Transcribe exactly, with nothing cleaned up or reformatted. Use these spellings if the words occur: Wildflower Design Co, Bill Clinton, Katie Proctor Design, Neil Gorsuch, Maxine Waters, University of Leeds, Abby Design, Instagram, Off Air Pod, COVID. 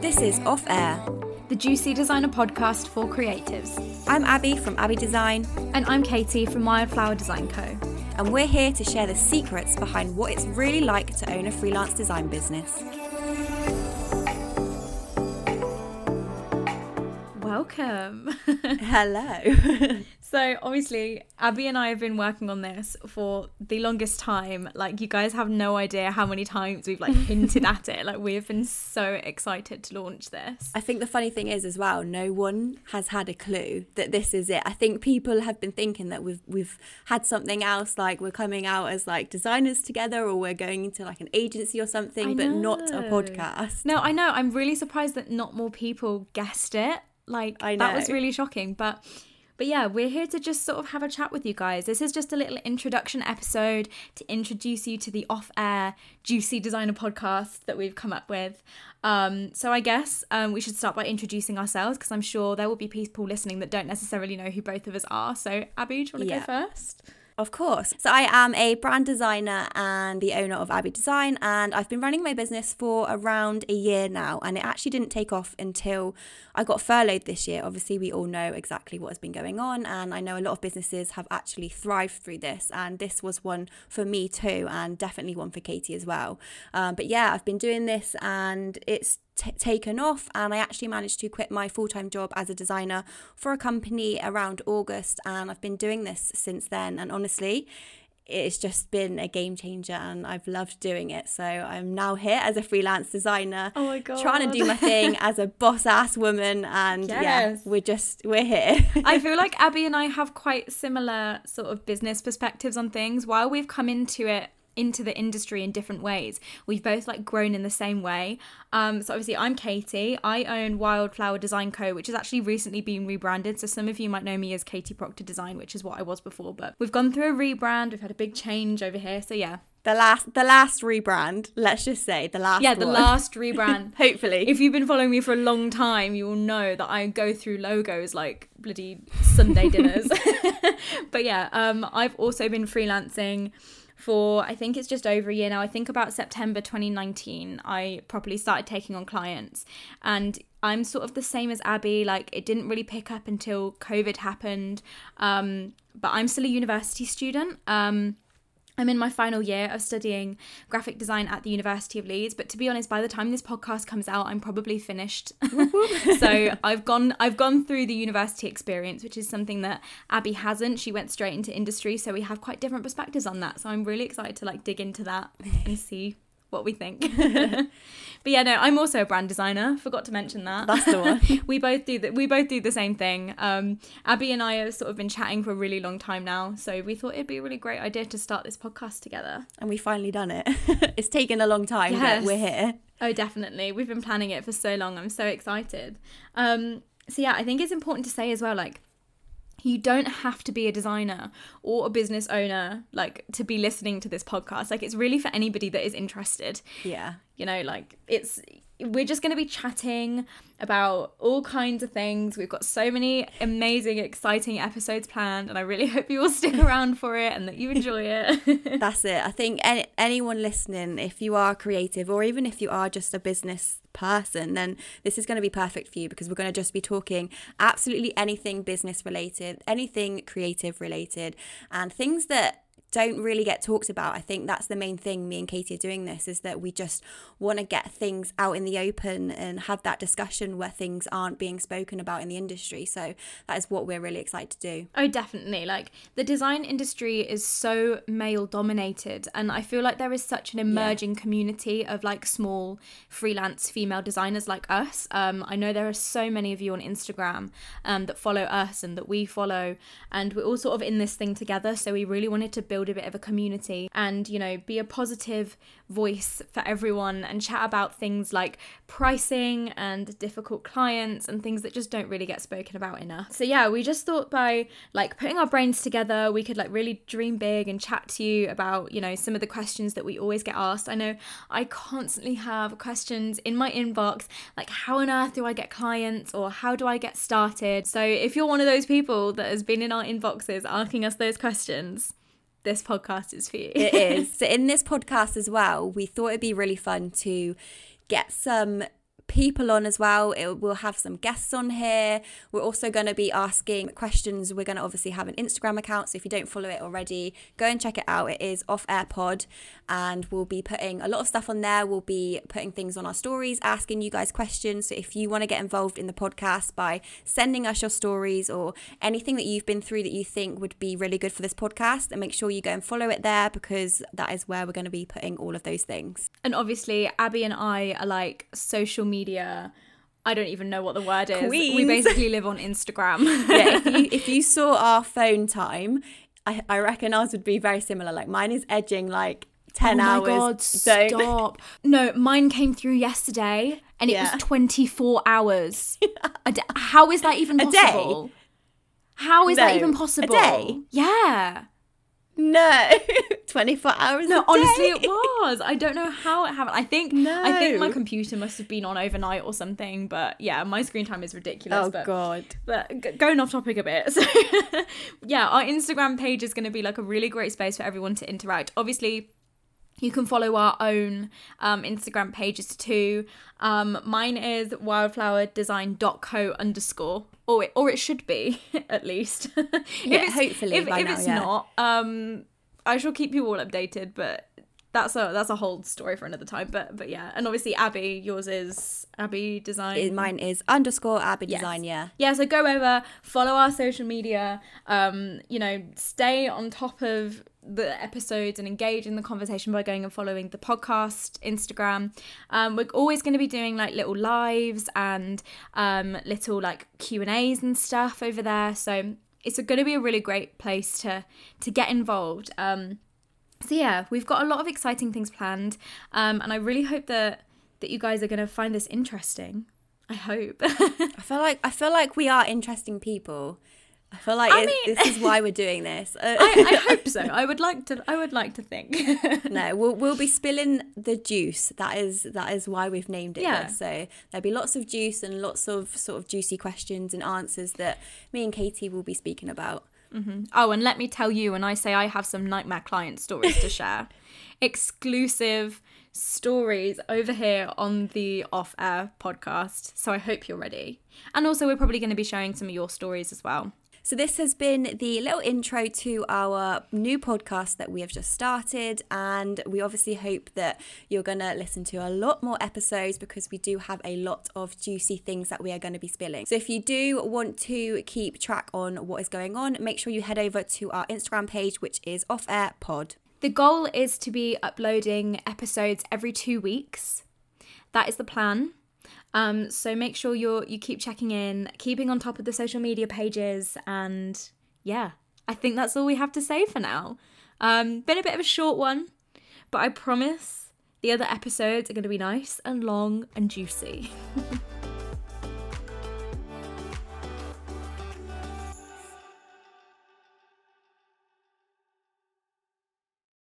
This is Off Air, the Juicy Designer podcast for creatives. I'm Abby from Abby Design. And I'm Katie from Wildflower Design Co. And we're here to share the secrets behind what it's really like to own a freelance design business. Welcome. Hello. So obviously Abby and I have been working on this for the longest time. Like, you guys have no idea how many times we've like hinted at it. Like, we've been so excited to launch this. I think the funny thing is as well, no one has had a clue that this is it. I think people have been thinking that we've we've had something else, like we're coming out as like designers together, or we're going into like an agency or something, but not a podcast. No, I know. I'm really surprised that not more people guessed it. Like, I know. That was really shocking, but but yeah, we're here to just sort of have a chat with you guys. This is just a little introduction episode to introduce you to the off-air Juicy Designer podcast that we've come up with. Um, so I guess um, we should start by introducing ourselves, because I'm sure there will be people listening that don't necessarily know who both of us are. So Abby, do you want to yeah. go first? Of course. So I am a brand designer and the owner of Abby Design, and I've been running my business for around a year now, and it actually didn't take off until I got furloughed this year. Obviously, we all know exactly what has been going on, and I know a lot of businesses have actually thrived through this, and this was one for me too, and definitely one for Katie as well. Um, but yeah, I've been doing this and it's T- taken off, and I actually managed to quit my full-time job as a designer for a company around August, and I've been doing this since then, and honestly it's just been a game changer, and I've loved doing it. So I'm now here as a freelance designer, oh my God, trying to do my thing as a boss ass woman, and yes. yeah we're just we're here. I feel like Abby and I have quite similar sort of business perspectives on things. While we've come into it into the industry in different ways, we've both like grown in the same way. Um, so obviously I'm Katie. I own Wildflower Design Co, which has actually recently been rebranded. So some of you might know me as Katie Proctor Design, which is what I was before, but we've gone through a rebrand. We've had a big change over here. So yeah. The last the last rebrand, let's just say, the last Yeah, the one. last rebrand. Hopefully. If you've been following me for a long time, you will know that I go through logos like bloody Sunday dinners. But yeah, um, I've also been freelancing for, I think it's just over a year now. I think about September twenty nineteen, I properly started taking on clients. And I'm sort of the same as Abby. Like, it didn't really pick up until COVID happened. Um, but I'm still a university student. Um, I'm in my final year of studying graphic design at the University of Leeds, but to be honest, by the time this podcast comes out, I'm probably finished. So I've gone I've gone through the university experience, which is something that Abby hasn't. She went straight into industry, so we have quite different perspectives on that. So I'm really excited to like dig into that and see what we think. But yeah, no, I'm also a brand designer. Forgot to mention that. That's the one. we both do that. We both do the same thing. Um, Abby and I have sort of been chatting for a really long time now, so we thought it'd be a really great idea to start this podcast together. And we finally done it. It's taken a long time, yes. But we're here. Oh, definitely. We've been planning it for so long. I'm so excited. Um, so yeah, I think it's important to say as well, like, you don't have to be a designer or a business owner, like, to be listening to this podcast. Like, it's really for anybody that is interested. Yeah. You know, like, it's, we're just going to be chatting about all kinds of things. We've got so many amazing, exciting episodes planned, and I really hope you all stick around for it and that you enjoy it. That's it. I think any, anyone listening, if you are creative, or even if you are just a business person, then this is going to be perfect for you, because we're going to just be talking absolutely anything business related, anything creative related, and things that don't really get talked about. I think that's the main thing me and Katie are doing this, is that we just want to get things out in the open and have that discussion where things aren't being spoken about in the industry. So that is what we're really excited to do. Oh, definitely. Like, the design industry is so male dominated, and I feel like there is such an emerging yeah. community of like small freelance female designers like us. Um, I know there are so many of you on Instagram um, that follow us and that we follow, and we're all sort of in this thing together. So we really wanted to build Build a bit of a community and, you know, be a positive voice for everyone and chat about things like pricing and difficult clients and things that just don't really get spoken about enough. So yeah, we just thought by like putting our brains together, we could like really dream big and chat to you about, you know, some of the questions that we always get asked. I know I constantly have questions in my inbox like, how on earth do I get clients, or how do I get started? So if you're one of those people that has been in our inboxes asking us those questions, this podcast is for you. It is. So in this podcast as well, we thought it'd be really fun to get some people on as well. It, we'll have some guests on here. We're also going to be asking questions. We're going to obviously have an Instagram account, so if you don't follow it already, go and check it out. It is Off Air Pod, and we'll be putting a lot of stuff on there. We'll be putting things on our stories, asking you guys questions. So if you want to get involved in the podcast by sending us your stories or anything that you've been through that you think would be really good for this podcast, and make sure you go and follow it there, because that is where we're going to be putting all of those things. And obviously Abby and I are like social media, I don't even know what the word is. Queens. We basically live on Instagram. Yeah, if you, if you saw our phone time, I, I reckon ours would be very similar. Like mine is edging like ten oh hours. Oh my God, so. Stop. No, mine came through yesterday and it yeah. was twenty-four hours. A d- how is that even possible? A day? How is no. that even possible? A day? Yeah. No, twenty-four hours. No, a day. Honestly, it was. I don't know how it happened. I think no. I think my computer must have been on overnight or something. But yeah, my screen time is ridiculous. Oh but, God! But g- going off topic a bit. So yeah, our Instagram page is going to be like a really great space for everyone to interact. Obviously, you can follow our own um, Instagram pages too. Um, mine is wildflower design dot co underscore. Or it, or it should be, at least. Yeah, if it's, hopefully if, by if now, it's yeah. not, um, I shall keep you all updated, but that's a that's a whole story for another time. But but yeah, and obviously Abby, yours is Abby Design. Mine is underscore Abby yes. Design, yeah. Yeah, so go over, follow our social media, um, you know, stay on top of the episodes and engage in the conversation by going and following the podcast Instagram. Um we're always going to be doing like little lives and um little like Q and A's and stuff over there, so it's going to be a really great place to to get involved. Um so yeah, we've got a lot of exciting things planned, um and I really hope that that you guys are going to find this interesting. I hope. I feel like I feel like we are interesting people. I feel like I mean, this is why we're doing this. Uh, I, I hope so. I would like to. I would like to think. No, we'll we'll be spilling the juice. That is that is why we've named it. Yeah. This. So there'll be lots of juice and lots of sort of juicy questions and answers that me and Katie will be speaking about. Mm-hmm. Oh, and let me tell you, when I say I have some nightmare client stories to share, exclusive stories over here on the Off Air podcast. So I hope you're ready. And also, we're probably going to be sharing some of your stories as well. So this has been the little intro to our new podcast that we have just started, and we obviously hope that you're going to listen to a lot more episodes, because we do have a lot of juicy things that we are going to be spilling. So if you do want to keep track on what is going on, make sure you head over to our Instagram page, which is Off Air Pod. The goal is to be uploading episodes every two weeks. That is the plan. Um, so make sure you're, you keep checking in, keeping on top of the social media pages, and yeah, I think that's all we have to say for now. Um, been a bit of a short one, but I promise the other episodes are going to be nice and long and juicy.